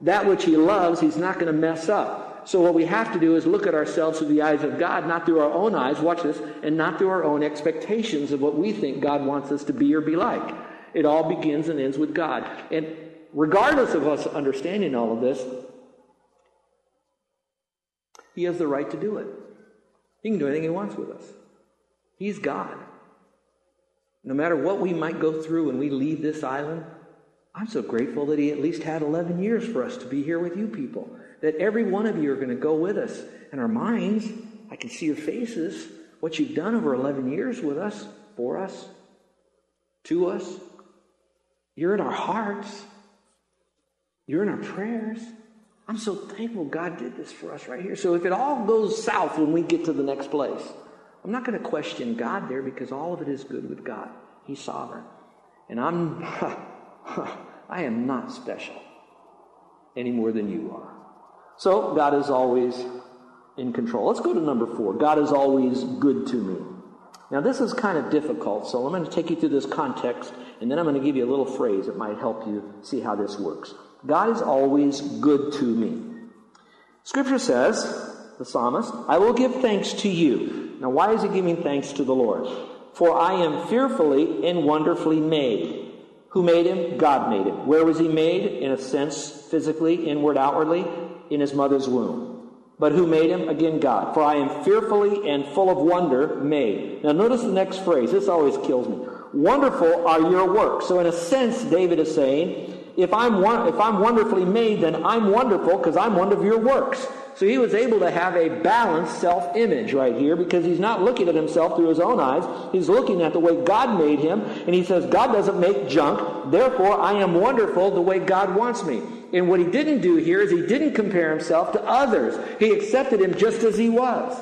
That which he loves, he's not going to mess up. So what we have to do is look at ourselves through the eyes of God, not through our own eyes, watch this, and not through our own expectations of what we think God wants us to be or be like. It all begins and ends with God. And regardless of us understanding all of this, he has the right to do it. He can do anything he wants with us. He's God. No matter what we might go through when we leave this island, I'm so grateful that he at least had 11 years for us to be here with you people, that every one of you are going to go with us. And our minds, I can see your faces, what you've done over 11 years with us, for us, to us. You're in our hearts. You're in our prayers. I'm so thankful God did this for us right here. So if it all goes south when we get to the next place, I'm not going to question God there, because all of it is good with God. He's sovereign. And I am not special any more than you are. So God is always in control. Let's go to number 4. God is always good to me. Now this is kind of difficult, so I'm going to take you through this context, and then I'm going to give you a little phrase that might help you see how this works. God is always good to me. Scripture says, the psalmist, I will give thanks to you. Now why is he giving thanks to the Lord? For I am fearfully and wonderfully made. Who made him? God made him. Where was he made? In a sense, physically, inward, outwardly, in his mother's womb. But who made him? Again, God. For I am fearfully and full of wonder made. Now notice the next phrase. This always kills me. Wonderful are your works. So in a sense, David is saying, if I'm wonderfully made, then I'm wonderful because I'm one of your works. So he was able to have a balanced self-image right here, because he's not looking at himself through his own eyes. He's looking at the way God made him, and he says, God doesn't make junk, therefore I am wonderful the way God wants me. And what he didn't do here is he didn't compare himself to others. He accepted him just as he was.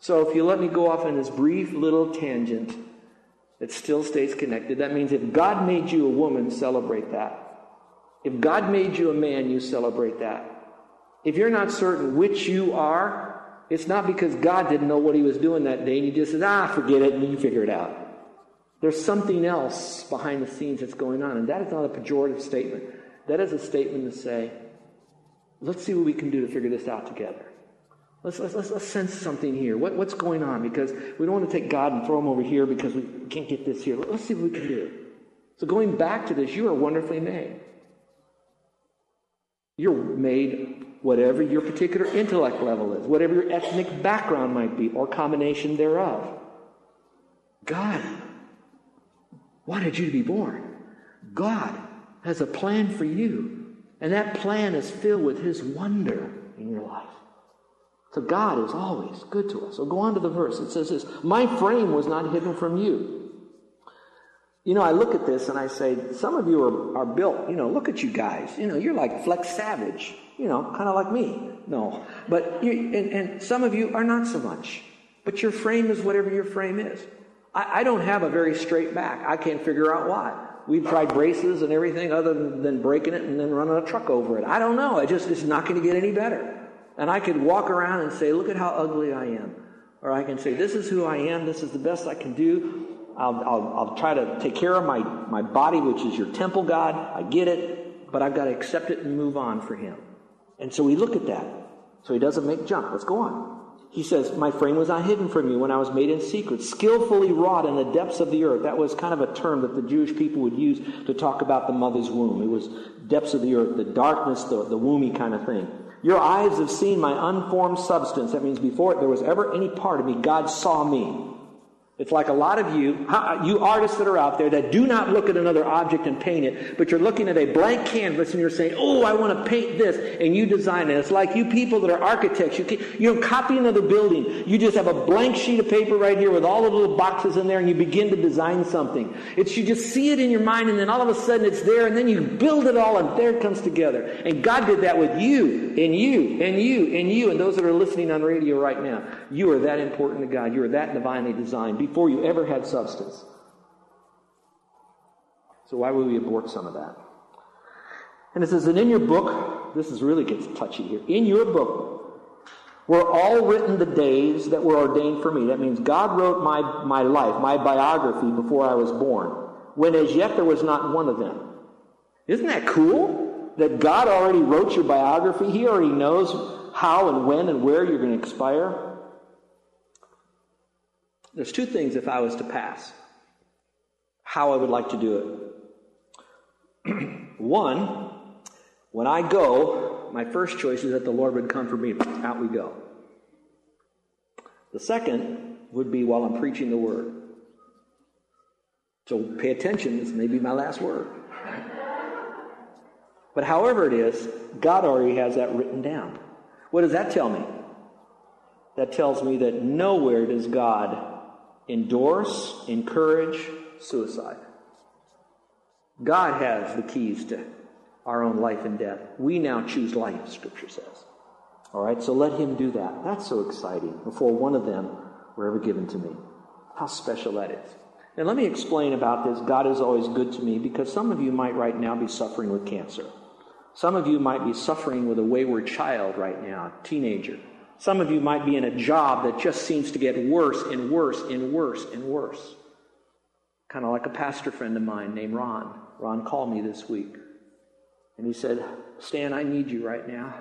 So if you let me go off on this brief little tangent that still stays connected, that means if God made you a woman, celebrate that. If God made you a man, you celebrate that. If you're not certain which you are, it's not because God didn't know what he was doing that day and he just said, forget it, and you figure it out. There's something else behind the scenes that's going on, and that is not a pejorative statement. That is a statement to say, let's see what we can do to figure this out together. Let's sense something here. What's going on? Because we don't want to take God and throw him over here because we can't get this here. Let's see what we can do. So going back to this, you are wonderfully made. You're made whatever your particular intellect level is, whatever your ethnic background might be, or combination thereof. God wanted you to be born. God has a plan for you, and that plan is filled with his wonder in your life. So God is always good to us. So go on to the verse. It says this, my frame was not hidden from you. You know, I look at this and I say, some of you are built, look at you guys. You're like Flex Savage, kind of like me. No, but and some of you are not so much. But your frame is whatever your frame is. I don't have a very straight back. I can't figure out why. We've tried braces and everything other than breaking it and then running a truck over it. I don't know. It's not going to get any better. And I could walk around and say, look at how ugly I am. Or I can say, this is who I am. This is the best I can do. I'll try to take care of my body, which is your temple, God. I get it, but I've got to accept it and move on for him. And so we look at that. So he doesn't make junk. Let's go on. He says, my frame was not hidden from you when I was made in secret, skillfully wrought in the depths of the earth. That was kind of a term that the Jewish people would use to talk about the mother's womb. It was depths of the earth, the darkness, the womby kind of thing. Your eyes have seen my unformed substance. That means before there was ever any part of me, God saw me. It's like a lot of you artists that are out there that do not look at another object and paint it, but you're looking at a blank canvas and you're saying, oh, I want to paint this, and you design it. It's like you people that are architects. You don't copy another building. You just have a blank sheet of paper right here with all the little boxes in there, and you begin to design something. It's you just see it in your mind, and then all of a sudden it's there, and then you build it all, and there it comes together. And God did that with you, and you, and you, and you, and those that are listening on radio right now. You are that important to God. You are that divinely designed. Before you ever had substance. So why would we abort some of that? And it says, and in your book, this is really gets touchy here, in your book were all written the days that were ordained for me. That means God wrote my life, my biography before I was born, when as yet there was not one of them. Isn't that cool? That God already wrote your biography. He already knows how and when and where you're going to expire. There's two things if I was to pass, how I would like to do it. One, when I go, my first choice is that the Lord would come for me. Out we go. The second would be while I'm preaching the word. So pay attention, this may be my last word. But however it is, God already has that written down. What does that tell me? That tells me that nowhere does God endorse, encourage suicide. God has the keys to our own life and death. We now choose life, Scripture says. All right, so let him do that. That's so exciting. Before one of them were ever given to me. How special that is. And let me explain about this. God is always good to me because some of you might right now be suffering with cancer. Some of you might be suffering with a wayward child right now, a teenager. Some of you might be in a job that just seems to get worse and worse and worse and worse. Kind of like a pastor friend of mine named Ron. Ron called me this week. And he said, Stan, I need you right now.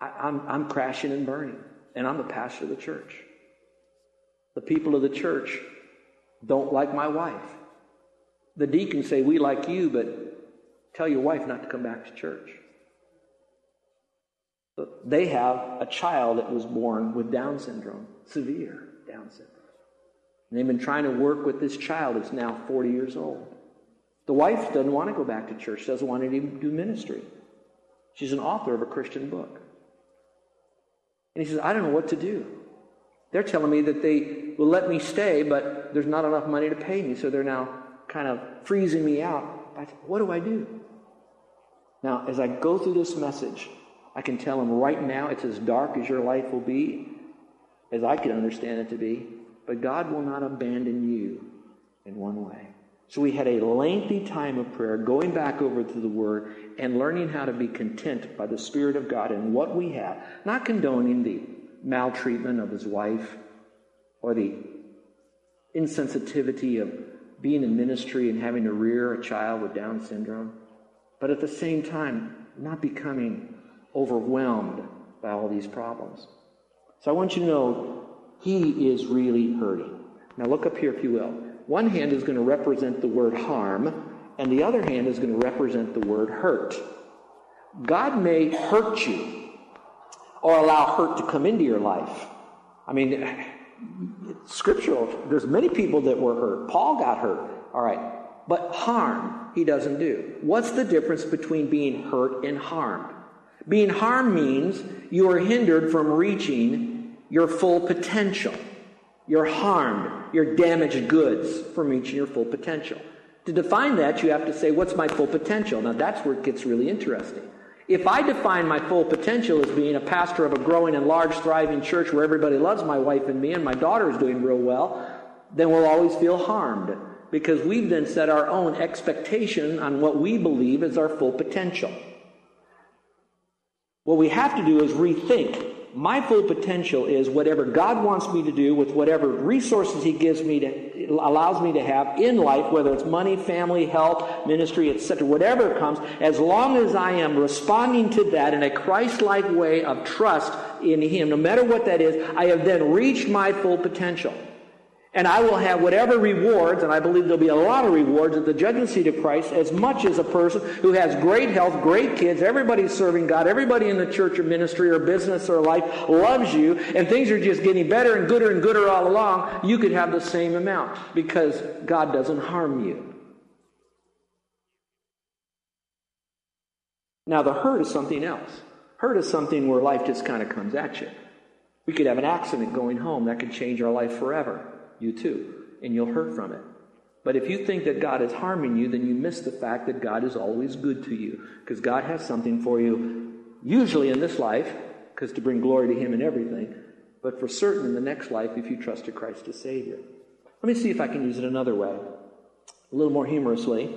I'm crashing and burning. And I'm the pastor of the church. The people of the church don't like my wife. The deacons say, we like you, but tell your wife not to come back to church. They have a child that was born with Down syndrome, severe Down syndrome. And they've been trying to work with this child that's now 40 years old. The wife doesn't want to go back to church, doesn't want to even do ministry. She's an author of a Christian book. And he says, I don't know what to do. They're telling me that they will let me stay, but there's not enough money to pay me, so they're now kind of freezing me out. I said, what do I do? Now, as I go through this message, I can tell him right now it's as dark as your life will be, as I can understand it to be, but God will not abandon you in one way. So we had a lengthy time of prayer, going back over to the Word and learning how to be content by the Spirit of God in what we had, not condoning the maltreatment of his wife or the insensitivity of being in ministry and having to rear a child with Down syndrome, but at the same time, not becoming overwhelmed by all these problems. So I want you to know he is really hurting. Now look up here if you will. One hand is going to represent the word harm, and the other hand is going to represent the word hurt. God may hurt you or allow hurt to come into your life. I mean, it's scriptural. There's many people that were hurt. Paul got hurt. All right. But harm, he doesn't do. What's the difference between being hurt and harmed? Being harmed means you are hindered from reaching your full potential. You're harmed, you're damaged goods from reaching your full potential. To define that, you have to say, what's my full potential? Now, that's where it gets really interesting. If I define my full potential as being a pastor of a growing and large, thriving church where everybody loves my wife and me and my daughter is doing real well, then we'll always feel harmed because we've then set our own expectation on what we believe is our full potential. What we have to do is rethink. My full potential is whatever God wants me to do with whatever resources he gives me to, allows me to have in life, whether it's money, family, health, ministry, etc., whatever it comes, as long as I am responding to that in a Christ-like way of trust in Him, no matter what that is, I have then reached my full potential. And I will have whatever rewards, and I believe there'll be a lot of rewards at the judgment seat of Christ, as much as a person who has great health, great kids, everybody's serving God, everybody in the church or ministry or business or life loves you, and things are just getting better and gooder all along. You could have the same amount because God doesn't harm you. Now, the hurt is something else. Hurt is something where life just kind of comes at you. We could have an accident going home that could change our life forever. You too, and you'll hurt from it. But if you think that God is harming you, then you miss the fact that God is always good to you, because God has something for you, usually in this life, because to bring glory to Him in everything, but for certain in the next life if you trusted Christ as Savior. Let me see if I can use it another way, a little more humorously.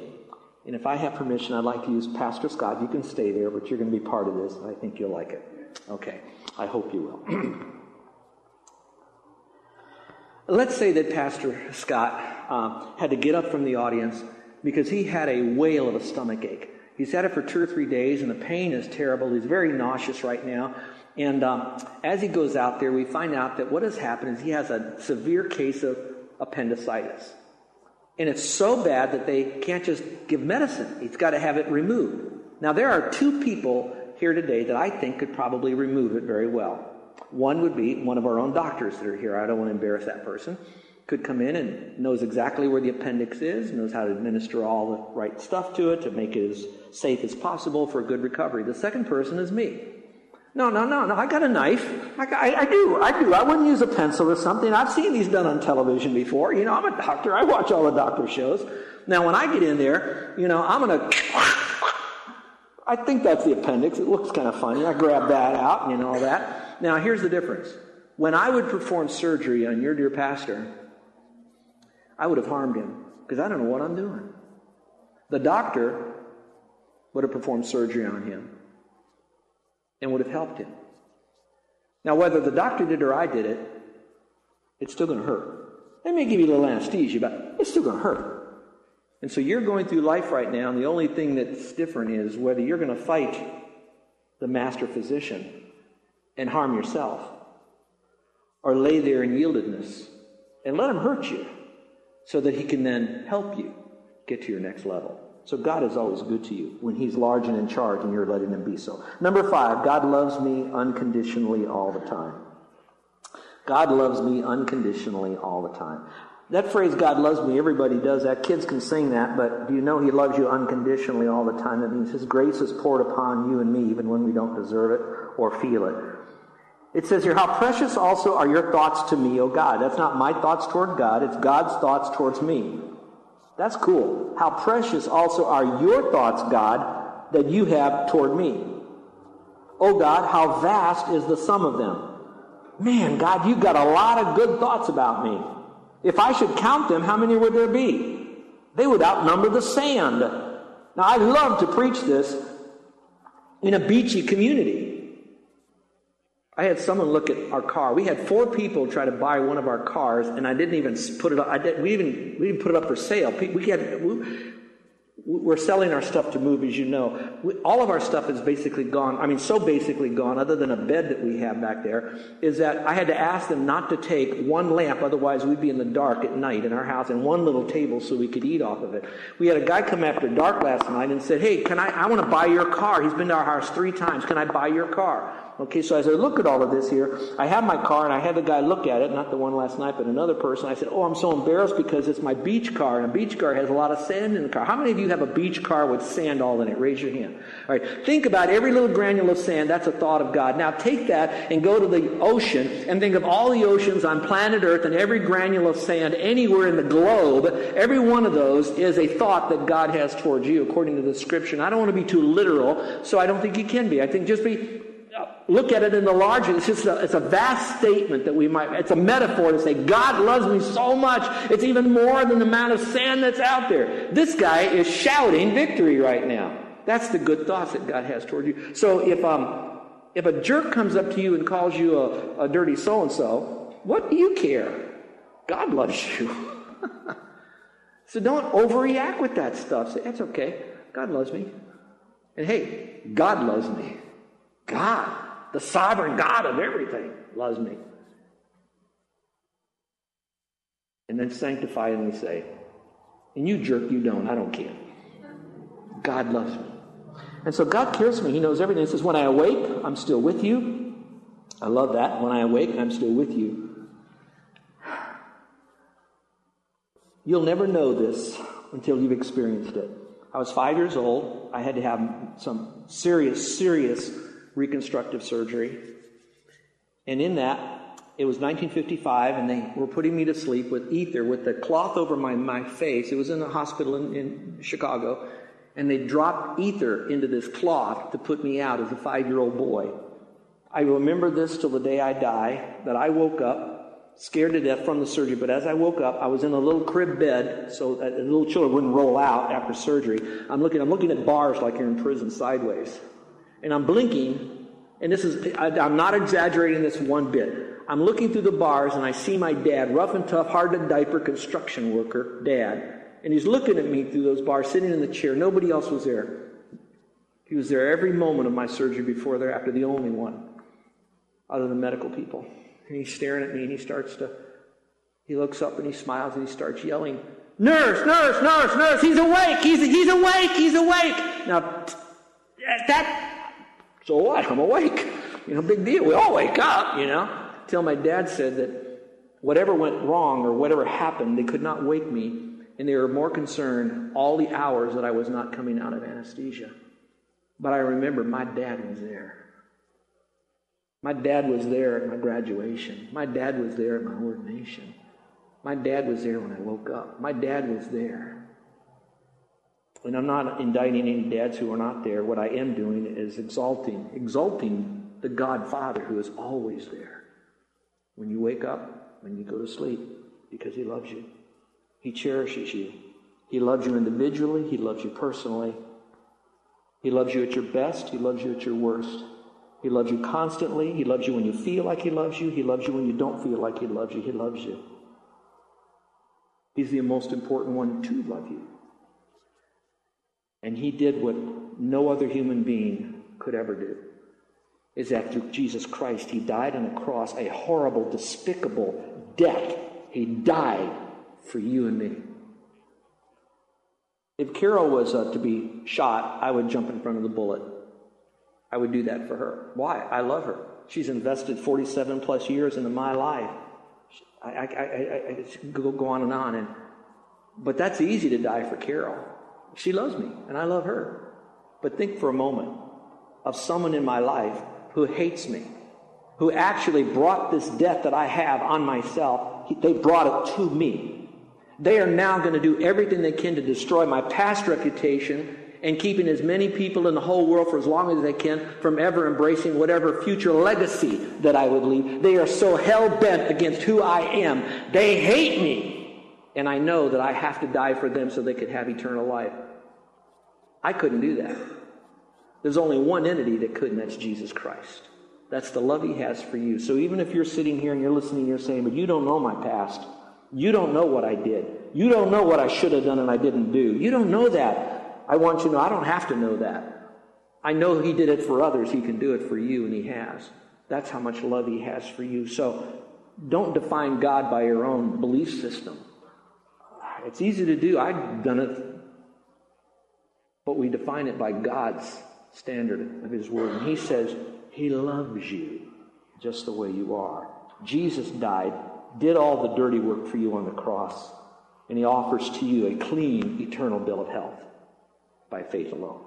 And if I have permission, I'd like to use Pastor Scott. You can stay there, but you're going to be part of this, and I think you'll like it. Okay, I hope you will. Let's say that Pastor Scott had to get up from the audience because he had a whale of a stomach ache. He's had it for 2 or 3 days, and the pain is terrible. He's very nauseous right now. And as he goes out there, we find out that what has happened is he has a severe case of appendicitis. And it's so bad that they can't just give medicine. He's got to have it removed. Now, there are two people here today that I think could probably remove it very well. One would be one of our own doctors that are here. I don't want to embarrass that person. Could come in and knows exactly where the appendix is, knows how to administer all the right stuff to it to make it as safe as possible for a good recovery. The second person is me. No, I got a knife. I do. I wouldn't use a pencil or something. I've seen these done on television before. You know, I'm a doctor. I watch all the doctor shows. Now, when I get in there, you know, I'm going to... I think that's the appendix. It looks kind of funny. I grab that out and you know, all that. Now, here's the difference. When I would perform surgery on your dear pastor, I would have harmed him because I don't know what I'm doing. The doctor would have performed surgery on him and would have helped him. Now, whether the doctor did or I did it, it's still going to hurt. They may give you a little anesthesia, but it's still going to hurt. And so you're going through life right now, and the only thing that's different is whether you're going to fight the master physician and harm yourself or lay there in yieldedness and let him hurt you so that he can then help you get to your next level. So God is always good to you when He's large and in charge and you're letting Him be so. Number 5, God loves me unconditionally all the time. God loves me unconditionally all the time. That phrase, God loves me, everybody does that. Kids can sing that, but do you know He loves you unconditionally all the time? That means His grace is poured upon you and me, even when we don't deserve it or feel it. It says here, how precious also are your thoughts to me, O God. That's not my thoughts toward God. It's God's thoughts towards me. That's cool. How precious also are your thoughts, God, that you have toward me. O God, how vast is the sum of them. Man, God, you've got a lot of good thoughts about me. If I should count them, how many would there be? They would outnumber the sand. Now, I love to preach this in a beachy community. I had someone look at our car. We had 4 people try to buy one of our cars, and I didn't even put it up. We didn't put it up for sale. We're selling our stuff to move, as you know. All of our stuff is basically gone. I mean, so basically gone, other than a bed that we have back there, is that I had to ask them not to take one lamp, otherwise we'd be in the dark at night in our house, and one little table so we could eat off of it. We had a guy come after dark last night and said, hey, I want to buy your car. He's been to our house 3 times. Can I buy your car? Okay, so as I look at all of this here, I have my car, and I had the guy look at it, not the one last night, but another person. I said, oh, I'm so embarrassed because it's my beach car, and a beach car has a lot of sand in the car. How many of you have a beach car with sand all in it? Raise your hand. All right, think about every little granule of sand. That's a thought of God. Now take that and go to the ocean and think of all the oceans on planet Earth and every granule of sand anywhere in the globe. Every one of those is a thought that God has towards you, according to the Scripture. I don't want to be too literal, so I don't think you can be. I think just be... Look at it in the larger. It's just it's a vast statement that we might. It's a metaphor to say God loves me so much. It's even more than the amount of sand that's out there. This guy is shouting victory right now. That's the good thoughts that God has toward you. So if a jerk comes up to you and calls you a dirty so and so, what do you care? God loves you. So don't overreact with that stuff. Say that's okay. God loves me, and hey, God loves me. God The sovereign God of everything loves me. And then sanctifyingly say, and you jerk, you don't, I don't care. God loves me. And so God cares for me. He knows everything. He says, when I awake, I'm still with you. I love that. When I awake, I'm still with you. You'll never know this until you've experienced it. I was 5 years old. I had to have some serious reconstructive surgery. And in that, it was 1955, and they were putting me to sleep with ether, with the cloth over my face. It was in a hospital in Chicago. And they dropped ether into this cloth to put me out as a 5-year-old boy. I remember this till the day I die, that I woke up, scared to death from the surgery. But as I woke up, I was in a little crib bed so that the little children wouldn't roll out after surgery. I'm looking at bars like you're in prison sideways. And I'm blinking, and this is, I'm not exaggerating this one bit. I'm looking through the bars, and I see my dad, rough and tough, hard-to-diaper construction worker, dad. And he's looking at me through those bars, sitting in the chair. Nobody else was there. He was there every moment of my surgery, before, there, after, the only one, other than medical people. And he's staring at me, and he looks up and he smiles and he starts yelling, "Nurse, nurse, nurse, nurse, he's awake, he's awake, he's awake." Now, so what? I'm awake. Big deal. We all wake up, Till my dad said that whatever went wrong or whatever happened, they could not wake me. And they were more concerned all the hours that I was not coming out of anesthesia. But I remember my dad was there. My dad was there at my graduation. My dad was there at my ordination. My dad was there when I woke up. My dad was there. And I'm not indicting any dads who are not there. What I am doing is exalting the God Father who is always there. When you wake up, when you go to sleep, because he loves you. He cherishes you. He loves you individually. He loves you personally. He loves you at your best. He loves you at your worst. He loves you constantly. He loves you when you feel like he loves you. He loves you when you don't feel like he loves you. He loves you. He's the most important one to love you. And he did what no other human being could ever do, is that through Jesus Christ, he died on a cross, a horrible, despicable death. He died for you and me. If Carol was to be shot, I would jump in front of the bullet. I would do that for her. Why? I love her. She's invested 47 plus years into my life. I go on. But that's easy to die for Carol. She loves me, and I love her. But think for a moment of someone in my life who hates me, who actually brought this death that I have on myself. They brought it to me. They are now going to do everything they can to destroy my past reputation and keeping as many people in the whole world for as long as they can from ever embracing whatever future legacy that I would leave. They are so hell-bent against who I am. They hate me. And I know that I have to die for them so they could have eternal life. I couldn't do that. There's only one entity that could, and that's Jesus Christ. That's the love he has for you. So even if you're sitting here and you're listening, you're saying, but you don't know my past. You don't know what I did. You don't know what I should have done and I didn't do. You don't know that. I want you to know, I don't have to know that. I know he did it for others. He can do it for you, and he has. That's how much love he has for you. So don't define God by your own belief system. It's easy to do. I've done it. But we define it by God's standard of his word. And he says he loves you just the way you are. Jesus died, did all the dirty work for you on the cross, and he offers to you a clean, eternal bill of health by faith alone.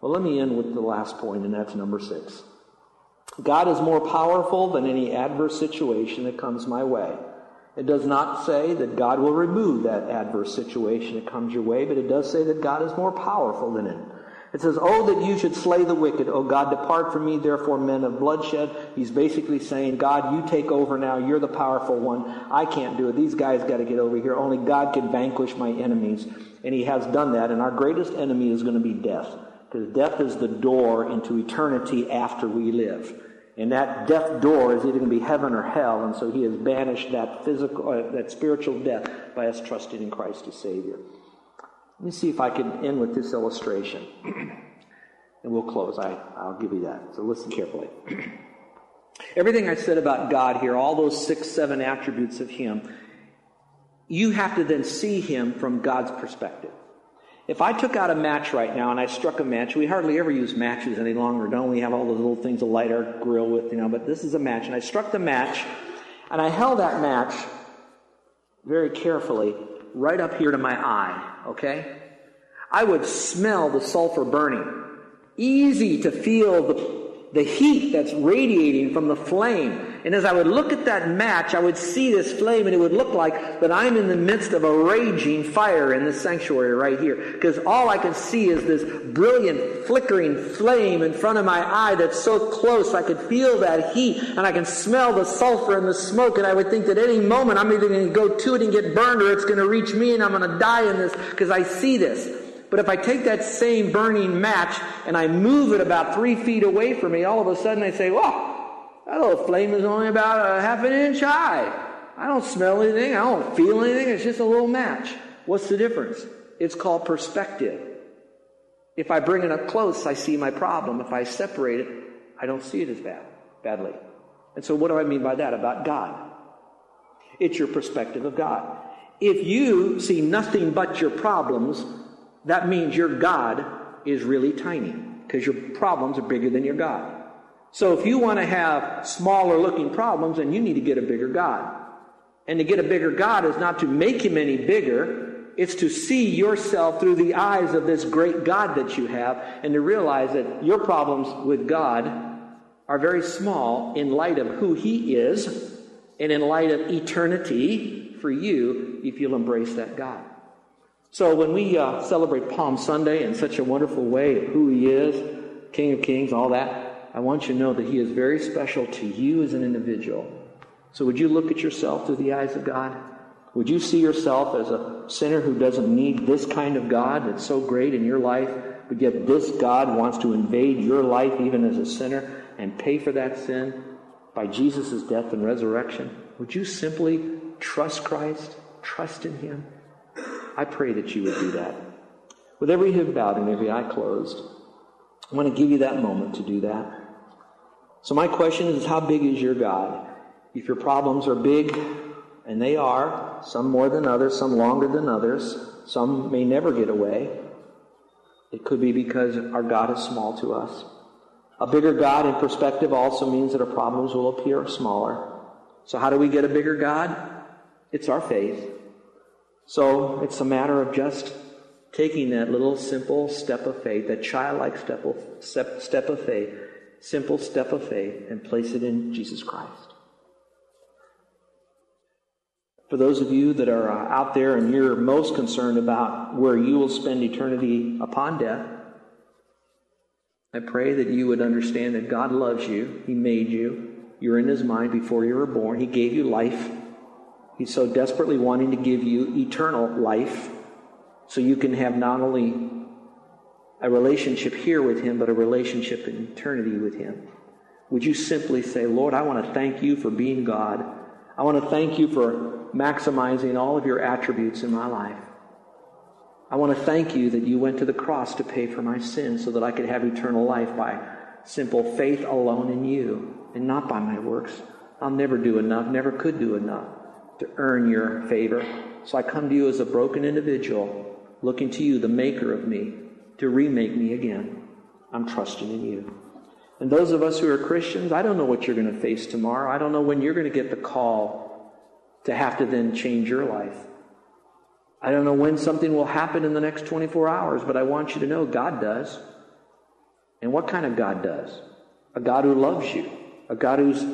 Well, let me end with the last point, and that's number 6. God is more powerful than any adverse situation that comes my way. It does not say that God will remove that adverse situation that comes your way, but it does say that God is more powerful than it. It says, "Oh, that you should slay the wicked. Oh, God, depart from me, therefore, men of bloodshed." He's basically saying, God, you take over now. You're the powerful one. I can't do it. These guys got to get over here. Only God can vanquish my enemies. And he has done that. And our greatest enemy is going to be death, because death is the door into eternity after we live. And that death door is either going to be heaven or hell. And so he has banished that physical, that spiritual death by us trusting in Christ as Savior. Let me see if I can end with this illustration, and we'll close. I'll give you that. So listen carefully. Everything I said about God here, all those 6, 7 attributes of Him, you have to then see Him from God's perspective. If I took out a match right now and I struck a match, we hardly ever use matches any longer, don't we? Have all those little things to light our grill with, you know, but this is a match. And I struck the match, and I held that match very carefully right up here to my eye, okay? I would smell the sulfur burning. Easy to feel the heat that's radiating from the flame. And as I would look at that match, I would see this flame, and it would look like that I'm in the midst of a raging fire in this sanctuary right here. Because all I can see is this brilliant, flickering flame in front of my eye that's so close. I could feel that heat, and I can smell the sulfur and the smoke, and I would think that any moment I'm either going to go to it and get burned, or it's going to reach me, and I'm going to die in this because I see this. But if I take that same burning match and I move it about 3 feet away from me, all of a sudden I say, "Well, that little flame is only about a half an inch high. I don't smell anything. I don't feel anything. It's just a little match." What's the difference? It's called perspective. If I bring it up close, I see my problem. If I separate it, I don't see it as badly. And so what do I mean by that about God? It's your perspective of God. If you see nothing but your problems, that means your God is really tiny, because your problems are bigger than your God. So if you want to have smaller looking problems, then you need to get a bigger God. And to get a bigger God is not to make Him any bigger, it's to see yourself through the eyes of this great God that you have, and to realize that your problems with God are very small in light of who He is, and in light of eternity for you, if you'll embrace that God. So when we celebrate Palm Sunday in such a wonderful way of who He is, King of Kings, all that, I want you to know that He is very special to you as an individual. So would you look at yourself through the eyes of God? Would you see yourself as a sinner who doesn't need this kind of God that's so great in your life, but yet this God wants to invade your life even as a sinner and pay for that sin by Jesus' death and resurrection? Would you simply trust Christ, trust in Him? I pray that you would do that. With every head bowed and every eye closed, I want to give you that moment to do that. So my question is, how big is your God? If your problems are big, and they are, some more than others, some longer than others, some may never get away, it could be because our God is small to us. A bigger God in perspective also means that our problems will appear smaller. So how do we get a bigger God? It's our faith. So it's a matter of just taking that little simple step of faith, that childlike step of faith, and place it in Jesus Christ. For those of you that are out there and you're most concerned about where you will spend eternity upon death, I pray that you would understand that God loves you. He made you. You're in His mind before you were born. He gave you life. He's so desperately wanting to give you eternal life so you can have not only a relationship here with Him, but a relationship in eternity with Him. Would you simply say, "Lord, I want to thank You for being God. I want to thank You for maximizing all of Your attributes in my life. I want to thank You that You went to the cross to pay for my sins so that I could have eternal life by simple faith alone in You and not by my works. I'll never do enough, never could do enough to earn Your favor. So I come to You as a broken individual, looking to You, the maker of me, to remake me again. I'm trusting in You." And those of us who are Christians, I don't know what you're going to face tomorrow. I don't know when you're going to get the call to have to then change your life. I don't know when something will happen in the next 24 hours, but I want you to know God does. And what kind of God does? A God who loves you, a God who's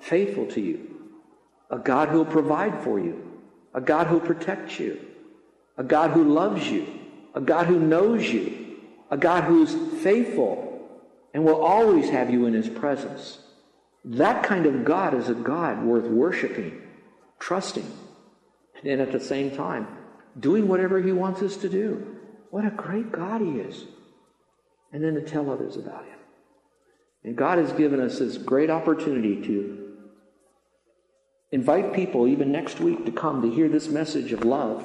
faithful to you, a God who will provide for you, a God who protects you, a God who loves you, a God who knows you, a God who's faithful and will always have you in His presence. That kind of God is a God worth worshiping, trusting, and at the same time, doing whatever He wants us to do. What a great God He is. And then to tell others about Him. And God has given us this great opportunity to invite people even next week to come to hear this message of love.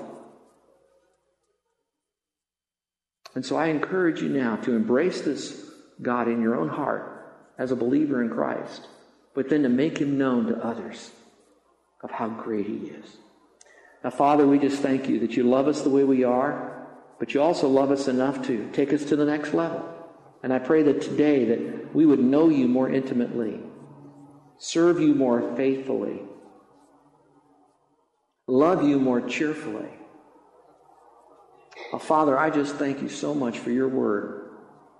And so I encourage you now to embrace this God in your own heart as a believer in Christ. but then to make him known to others of how great he is. Now, Father, we just thank you that you love us the way we are, but you also love us enough to take us to the next level. And I pray that today that we would know you more intimately, serve you more faithfully, love you more cheerfully. Oh, Father, I just thank you so much for your word.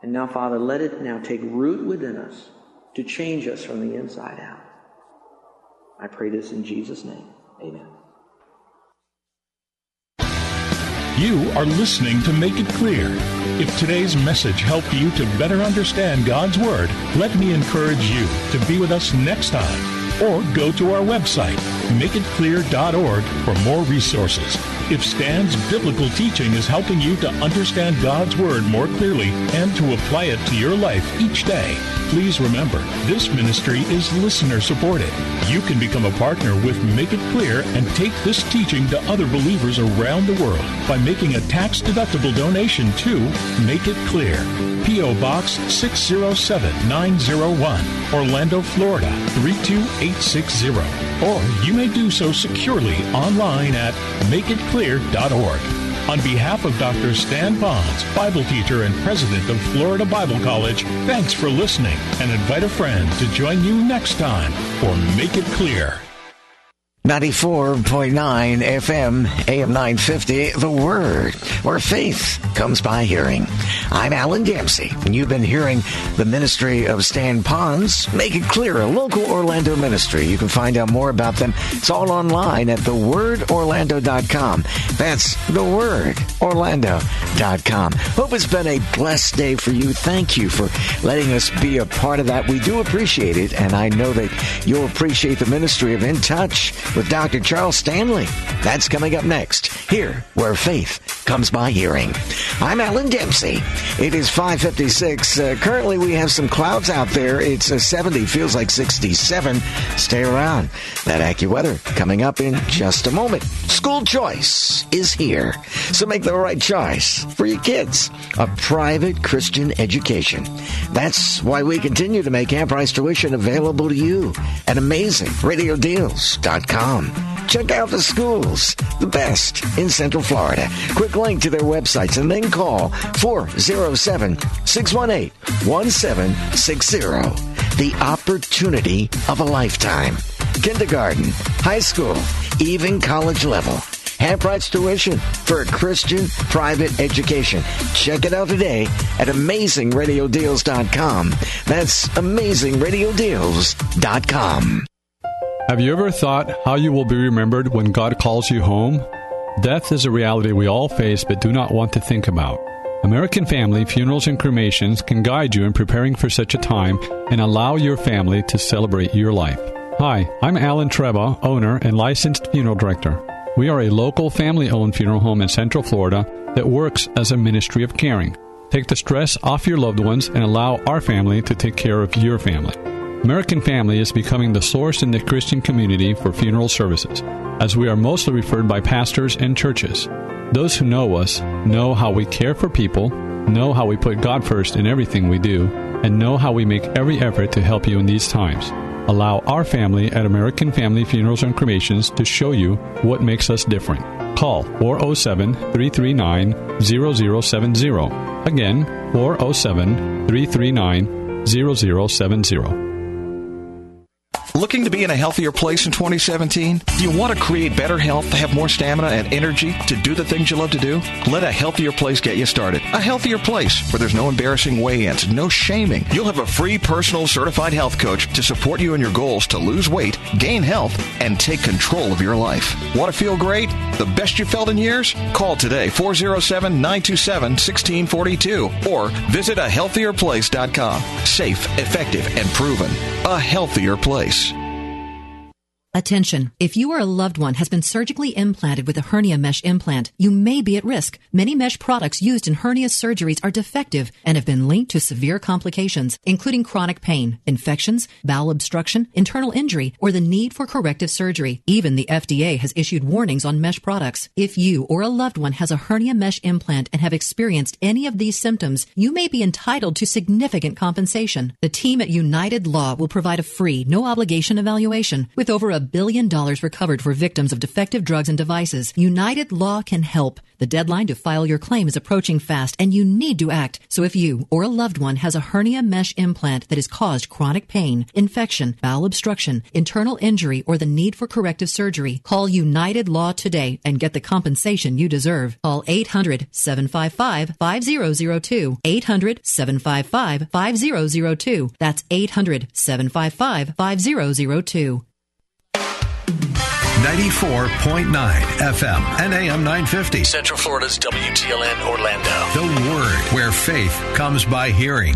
And now, Father, let it now take root within us to change us from the inside out. I pray this in Jesus' name. Amen. You are listening to Make It Clear. If today's message helped you to better understand God's Word, let me encourage you to be with us next time. Or go to our website, MakeItClear.org, for more resources. If Stan's biblical teaching is helping you to understand God's Word more clearly and to apply it to your life each day, please remember, this ministry is listener-supported. You can become a partner with Make It Clear and take this teaching to other believers around the world by making a tax-deductible donation to Make It Clear, P.O. Box 607901, Orlando, Florida, 32860. Or you may do so securely online at makeitclear.org. On behalf of Dr. Stan Ponz, Bible teacher and president of Florida Bible College, thanks for listening and invite a friend to join you next time for Make It Clear. 94.9 FM, AM 950, The Word, where faith comes by hearing. I'm Alan Dempsey, and you've been hearing the ministry of Stan Ponz, Make It Clear, a local Orlando ministry. You can find out more about them. It's all online at thewordorlando.com. That's thewordorlando.com. Hope it's been a blessed day for you. Thank you for letting us be a part of that. We do appreciate it, and I know that you'll appreciate the ministry of In Touch with Dr. Charles Stanley. That's coming up next, here where faith comes by hearing. I'm Alan Dempsey. It is 5:56. Currently, we have some clouds out there. It's 70, feels like 67. Stay around. That AccuWeather coming up in just a moment. School choice is here, so make the right choice for your kids. A private Christian education. That's why we continue to make half-price tuition available to you at amazing radio deals. Check out the schools, the best in Central Florida. Quick link to their websites and then call 407-618-1760. The opportunity of a lifetime. Kindergarten, high school, even college level. Half-price tuition for a Christian private education. Check it out today at AmazingRadioDeals.com. That's AmazingRadioDeals.com. Have you ever thought how you will be remembered when God calls you home? Death is a reality we all face but do not want to think about. American Family Funerals and Cremations can guide you in preparing for such a time and allow your family to celebrate your life. Hi, I'm Alan Treva, owner and licensed funeral director. We are a local family-owned funeral home in Central Florida that works as a ministry of caring. Take the stress off your loved ones and allow our family to take care of your family. American Family is becoming the source in the Christian community for funeral services, as we are mostly referred by pastors and churches. Those who know us know how we care for people, know how we put God first in everything we do, and know how we make every effort to help you in these times. Allow our family at American Family Funerals and Cremations to show you what makes us different. Call 407-339-0070. Again, 407-339-0070. Looking to be in a healthier place in 2017? Do you want to create better health, have more stamina and energy to do the things you love to do? Let A Healthier Place get you started. A Healthier Place, where there's no embarrassing weigh-ins, no shaming. You'll have a free personal certified health coach to support you in your goals to lose weight, gain health, and take control of your life. Want to feel great? The best you felt in years? Call today, 407-927-1642, or visit ahealthierplace.com. Safe, effective, and proven. A Healthier Place. Attention. If you or a loved one has been surgically implanted with a hernia mesh implant, you may be at risk. Many mesh products used in hernia surgeries are defective and have been linked to severe complications, including chronic pain, infections, bowel obstruction, internal injury, or the need for corrective surgery. Even the FDA has issued warnings on mesh products. If you or a loved one has a hernia mesh implant and have experienced any of these symptoms, you may be entitled to significant compensation. The team at United Law will provide a free, no-obligation evaluation with over $1 billion recovered for victims of defective drugs and devices. United Law can help. The deadline to file your claim is approaching fast, and you need to act. So if you or a loved one has a hernia mesh implant that has caused chronic pain, infection, bowel obstruction, internal injury, or the need for corrective surgery, call United Law today and get the compensation you deserve. Call 800-755-5002. 800-755-5002. That's 800-755-5002. 94.9 FM and AM 950. Central Florida's WTLN Orlando. The Word, where faith comes by hearing.